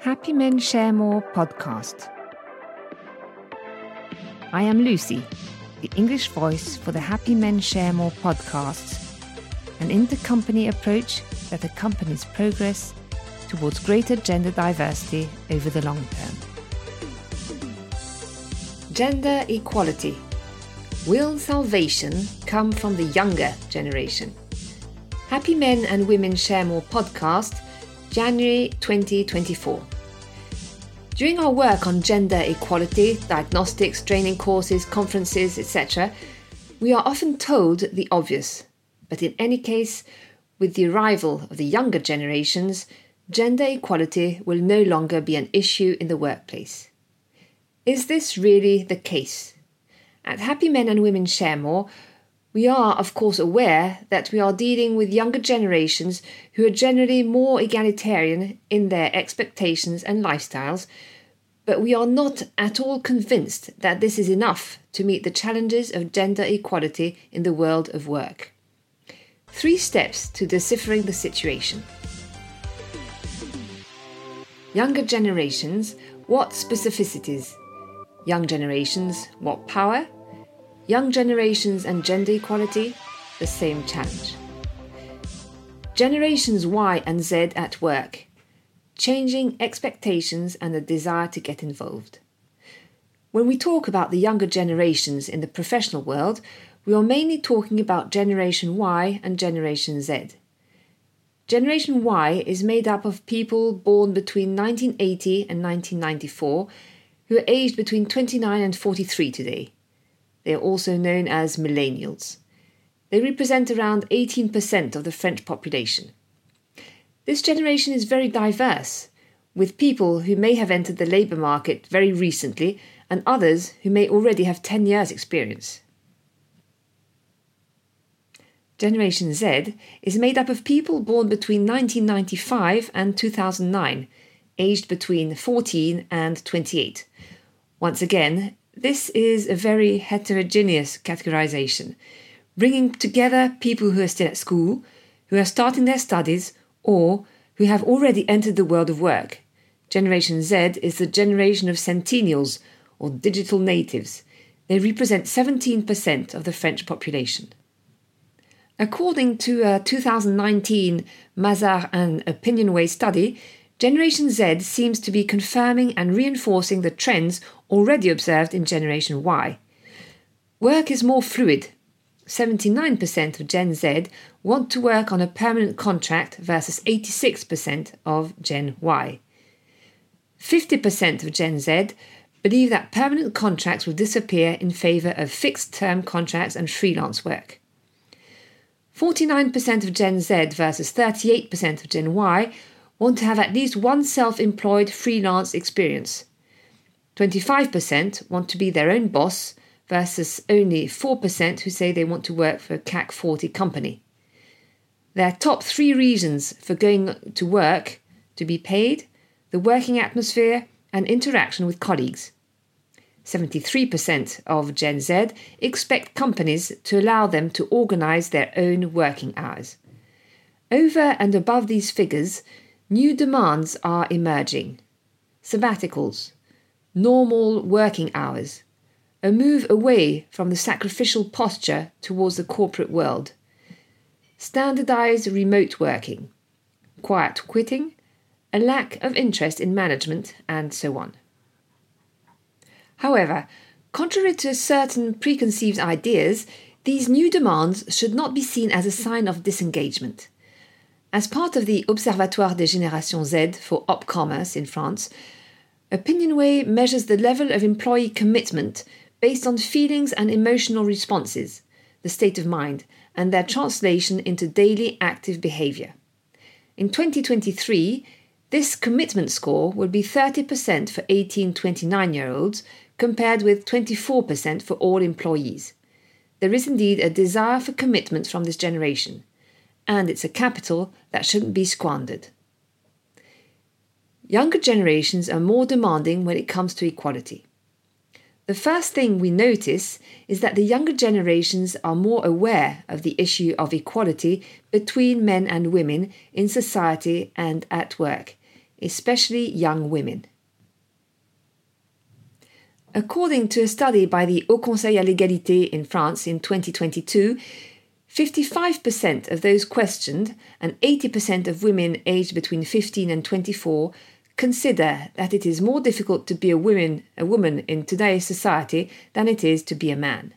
Happy Men Share More podcast. I am Lucy, the English voice for the Happy Men Share More podcasts, an intercompany approach that accompanies progress towards greater gender diversity over the long term. Gender equality. Will salvation come from the younger generation? Happy Men and Women Share More podcast, January 2024. During our work on gender equality, diagnostics, training courses, conferences, etc., we are often told the obvious. But in any case, with the arrival of the younger generations, gender equality will no longer be an issue in the workplace. Is this really the case? At Happy Men and Women Share More, we are, of course, aware that we are dealing with younger generations who are generally more egalitarian in their expectations and lifestyles, but we are not at all convinced that this is enough to meet the challenges of gender equality in the world of work. 3 steps to deciphering the situation. Younger generations, what specificities? Young generations, what power? Young generations and gender equality, the same challenge. Generations Y and Z at work, changing expectations and a desire to get involved. When we talk about the younger generations in the professional world, we are mainly talking about Generation Y and Generation Z. Generation Y is made up of people born between 1980 and 1994 who are aged between 29 and 43 today. They are also known as millennials. They represent around 18% of the French population. This generation is very diverse, with people who may have entered the labour market very recently and others who may already have 10 years' experience. Generation Z is made up of people born between 1995 and 2009, aged between 14 and 28. Once again, this is a very heterogeneous categorisation, bringing together people who are still at school, who are starting their studies, or who have already entered the world of work. Generation Z is the generation of centennials, or digital natives. They represent 17% of the French population. According to a 2019 Mazars and OpinionWay study, Generation Z seems to be confirming and reinforcing the trends already observed in Generation Y. Work is more fluid. 79% of Gen Z want to work on a permanent contract versus 86% of Gen Y. 50% of Gen Z believe that permanent contracts will disappear in favour of fixed-term contracts and freelance work. 49% of Gen Z versus 38% of Gen Y want to have at least one self-employed freelance experience. 25% want to be their own boss versus only 4% who say they want to work for a CAC 40 company. Their top 3 reasons for going to work: to be paid, the working atmosphere, and interaction with colleagues. 73% of Gen Z expect companies to allow them to organise their own working hours. Over and above these figures, new demands are emerging. Sabbaticals, normal working hours, a move away from the sacrificial posture towards the corporate world, standardised remote working, quiet quitting, a lack of interest in management, and so on. However, contrary to certain preconceived ideas, these new demands should not be seen as a sign of disengagement. As part of the Observatoire des Générations Z for OpCommerce in France, OpinionWay measures the level of employee commitment based on feelings and emotional responses, the state of mind, and their translation into daily active behaviour. In 2023, this commitment score will be 30% for 18-29-year-olds, compared with 24% for all employees. There is indeed a desire for commitment from this generation, and it's a capital that shouldn't be squandered. Younger generations are more demanding when it comes to equality. The first thing we notice is that the younger generations are more aware of the issue of equality between men and women in society and at work, especially young women. According to a study by the Haut Conseil à l'égalité in France in 2022, 55% of those questioned and 80% of women aged between 15 and 24 consider that it is more difficult to be a woman in today's society than it is to be a man.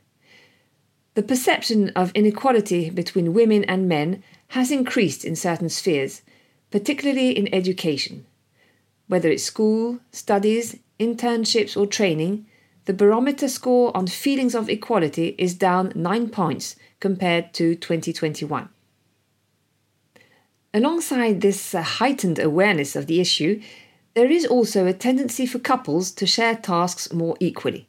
The perception of inequality between women and men has increased in certain spheres, particularly in education. Whether it's school, studies, internships or training, the barometer score on feelings of equality is down 9 points compared to 2021. Alongside this heightened awareness of the issue, there is also a tendency for couples to share tasks more equally.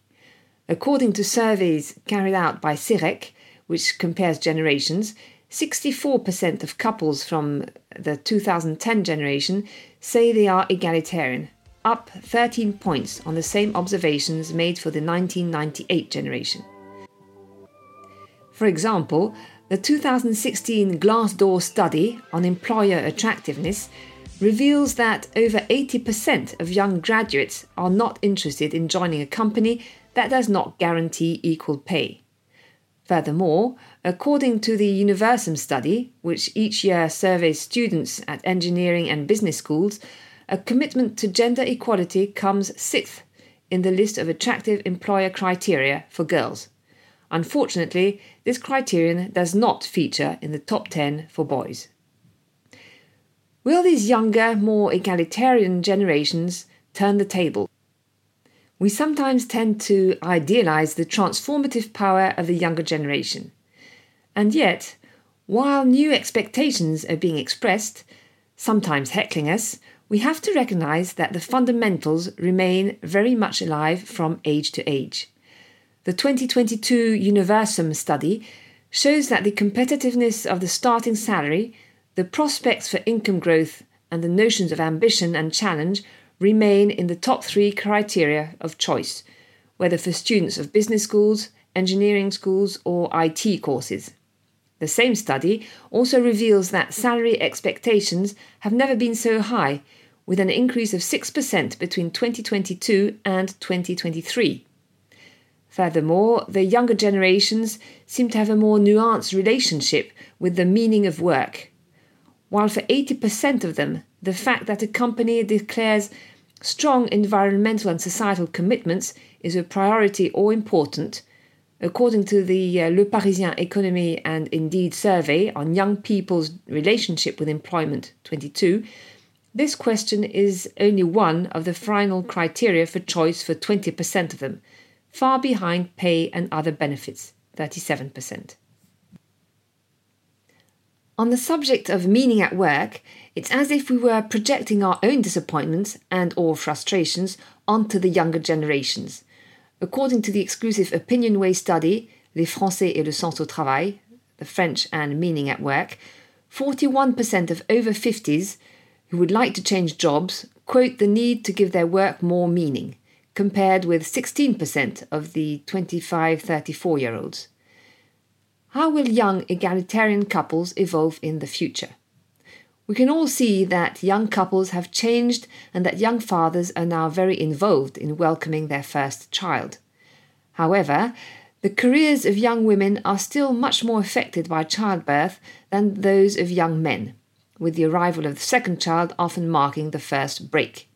According to surveys carried out by CIREC, which compares generations, 64% of couples from the 2010 generation say they are egalitarian, up 13 points on the same observations made for the 1998 generation. For example, the 2016 Glassdoor study on employer attractiveness reveals that over 80% of young graduates are not interested in joining a company that does not guarantee equal pay. Furthermore, according to the Universum study, which each year surveys students at engineering and business schools, a commitment to gender equality comes 6th in the list of attractive employer criteria for girls. Unfortunately, this criterion does not feature in the top 10 for boys. Will these younger, more egalitarian generations turn the table? We sometimes tend to idealize the transformative power of the younger generation. And yet, while new expectations are being expressed, sometimes heckling us, we have to recognize that the fundamentals remain very much alive from age to age. The 2022 Universum study shows that the competitiveness of the starting salary, the prospects for income growth, and the notions of ambition and challenge remain in the top 3 criteria of choice, whether for students of business schools, engineering schools, or IT courses. The same study also reveals that salary expectations have never been so high, with an increase of 6% between 2022 and 2023. Furthermore, the younger generations seem to have a more nuanced relationship with the meaning of work. While for 80% of them, the fact that a company declares strong environmental and societal commitments is a priority or important. According to the Le Parisien Économie and Indeed survey on young people's relationship with employment 22, this question is only one of the final criteria for choice for 20% of them, far behind pay and other benefits, 37%. On the subject of meaning at work, it's as if we were projecting our own disappointments and or frustrations onto the younger generations. According to the exclusive OpinionWay study, Les Français et le sens au travail, the French and meaning at work, 41% of over 50s who would like to change jobs quote the need to give their work more meaning, compared with 16% of the 25-34-year-olds. How will young egalitarian couples evolve in the future? We can all see that young couples have changed and that young fathers are now very involved in welcoming their first child. However, the careers of young women are still much more affected by childbirth than those of young men, with the arrival of the second child often marking the first break.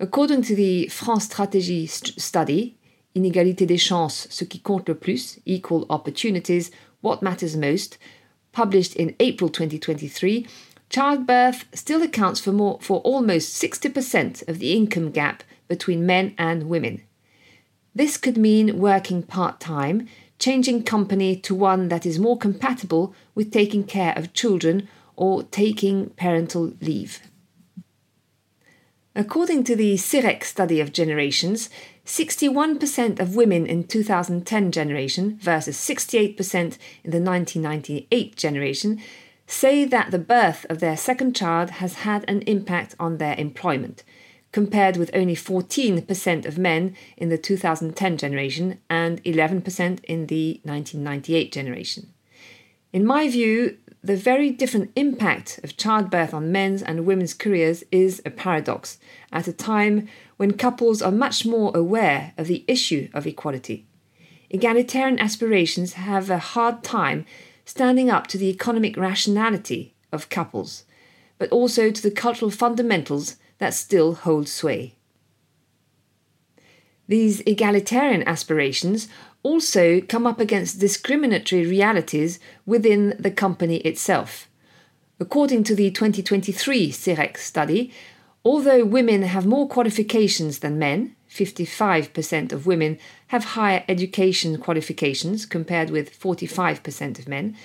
According to the France Stratégie study, Inégalité des chances, ce qui compte le plus, Equal Opportunities, What Matters Most, published in April 2023, childbirth still accounts for almost 60% of the income gap between men and women. This could mean working part-time, changing company to one that is more compatible with taking care of children or taking parental leave. According to the CIREC study of generations, 61% of women in 2010 generation versus 68% in the 1998 generation say that the birth of their second child has had an impact on their employment, compared with only 14% of men in the 2010 generation and 11% in the 1998 generation. In my view, The very different impact of childbirth on men's and women's careers is a paradox, at a time when couples are much more aware of the issue of equality. Egalitarian aspirations have a hard time standing up to the economic rationality of couples, but also to the cultural fundamentals that still hold sway. These egalitarian aspirations also come up against discriminatory realities within the company itself. According to the 2023 CIREC study, although women have more qualifications than men, 55% of women have higher education qualifications compared with 45% of men,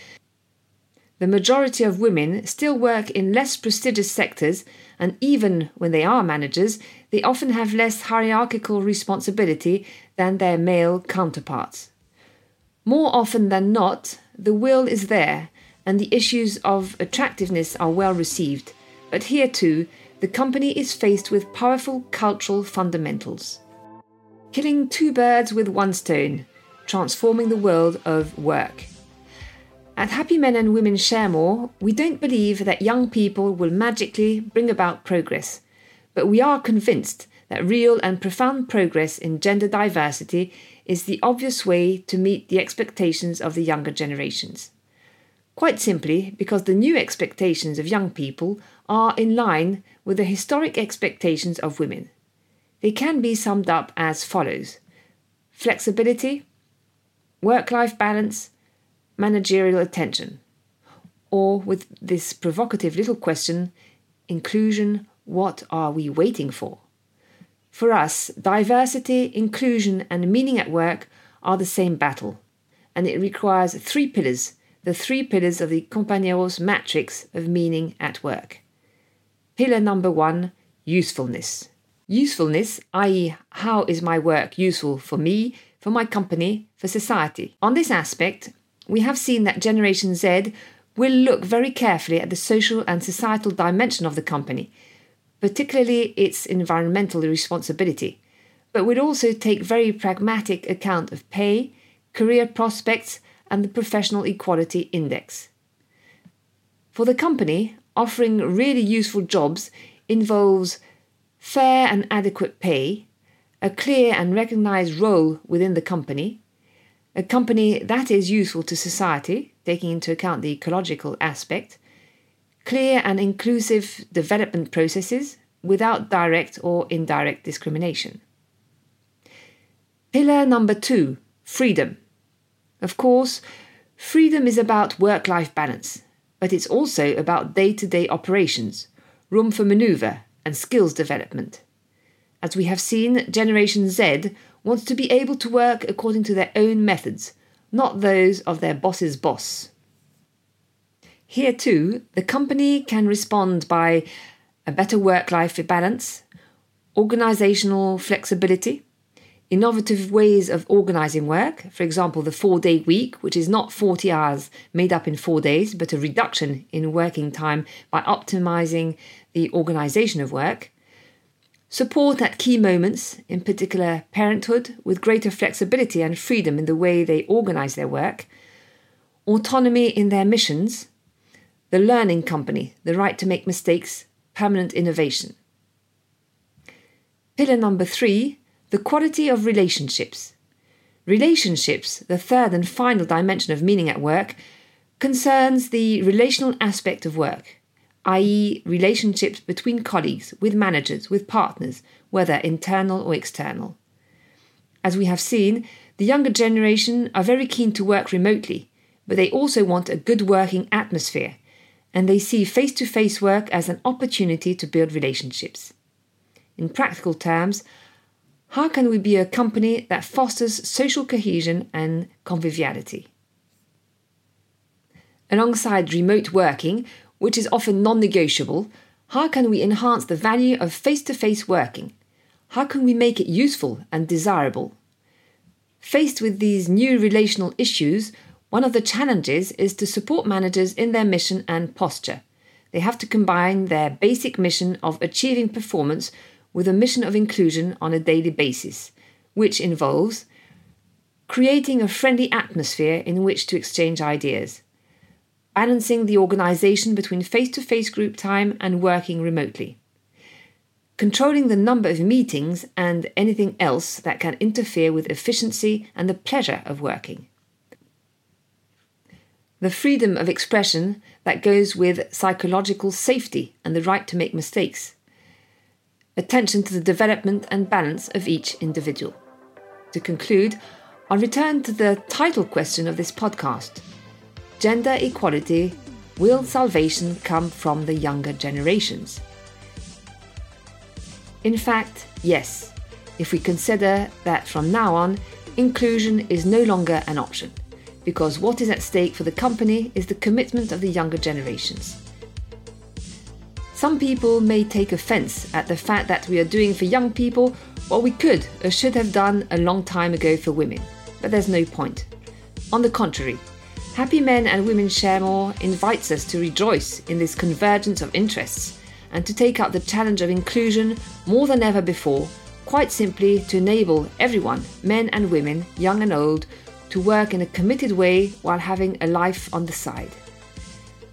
the majority of women still work in less prestigious sectors, and even when they are managers, they often have less hierarchical responsibility than their male counterparts. More often than not, the will is there, and the issues of attractiveness are well received, but here too, the company is faced with powerful cultural fundamentals. Killing two birds with one stone, transforming the world of work. At Happy Men and Women Share More, we don't believe that young people will magically bring about progress, but we are convinced that real and profound progress in gender diversity is the obvious way to meet the expectations of the younger generations. Quite simply because the new expectations of young people are in line with the historic expectations of women. They can be summed up as follows: flexibility, work-life balance, managerial attention, or with this provocative little question, inclusion, what are we waiting for? For us, diversity, inclusion and meaning at work are the same battle, and it requires three pillars, the three pillars of the compañero's matrix of meaning at work. Pillar number one, usefulness. Usefulness, i.e. how is my work useful for me, for my company, for society? On this aspect, we have seen that Generation Z will look very carefully at the social and societal dimension of the company, particularly its environmental responsibility, but will also take very pragmatic account of pay, career prospects, and the Professional Equality Index. For the company, offering really useful jobs involves fair and adequate pay, a clear and recognised role within the company, a company that is useful to society, taking into account the ecological aspect, clear and inclusive development processes without direct or indirect discrimination. Pillar number two, freedom. Of course, freedom is about work-life balance, but it's also about day-to-day operations, room for manoeuvre and skills development. As we have seen, Generation Z wants to be able to work according to their own methods, not those of their boss's boss. Here too, the company can respond by a better work-life balance, organisational flexibility, innovative ways of organising work, for example the 4-day week, which is not 40 hours made up in 4 days, but a reduction in working time by optimising the organisation of work, support at key moments, in particular parenthood, with greater flexibility and freedom in the way they organise their work, autonomy in their missions, the learning company, the right to make mistakes, permanent innovation. Pillar number three, the quality of relationships. Relationships, the third and final dimension of meaning at work, concerns the relational aspect of work, i.e. relationships between colleagues, with managers, with partners, whether internal or external. As we have seen, the younger generation are very keen to work remotely, but they also want a good working atmosphere, and they see face-to-face work as an opportunity to build relationships. In practical terms, how can we be a company that fosters social cohesion and conviviality? Alongside remote working, which is often non-negotiable, how can we enhance the value of face-to-face working? How can we make it useful and desirable? Faced with these new relational issues, one of the challenges is to support managers in their mission and posture. They have to combine their basic mission of achieving performance with a mission of inclusion on a daily basis, which involves creating a friendly atmosphere in which to exchange ideas, balancing the organisation between face-to-face group time and working remotely, controlling the number of meetings and anything else that can interfere with efficiency and the pleasure of working, the freedom of expression that goes with psychological safety and the right to make mistakes, attention to the development and balance of each individual. To conclude, I'll return to the title question of this podcast. Gender equality, will salvation come from the younger generations? In fact, yes, if we consider that from now on, inclusion is no longer an option, because what is at stake for the company is the commitment of the younger generations. Some people may take offence at the fact that we are doing for young people what we could or should have done a long time ago for women, but there's no point. On the contrary, Happy Men and Women Share More invites us to rejoice in this convergence of interests and to take up the challenge of inclusion more than ever before, quite simply to enable everyone, men and women, young and old, to work in a committed way while having a life on the side.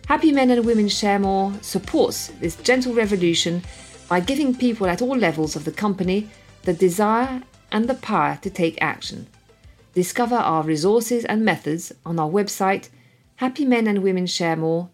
Happy Men and Women Share More supports this gentle revolution by giving people at all levels of the company the desire and the power to take action. Discover our resources and methods on our website happymenandwomensharemore.com.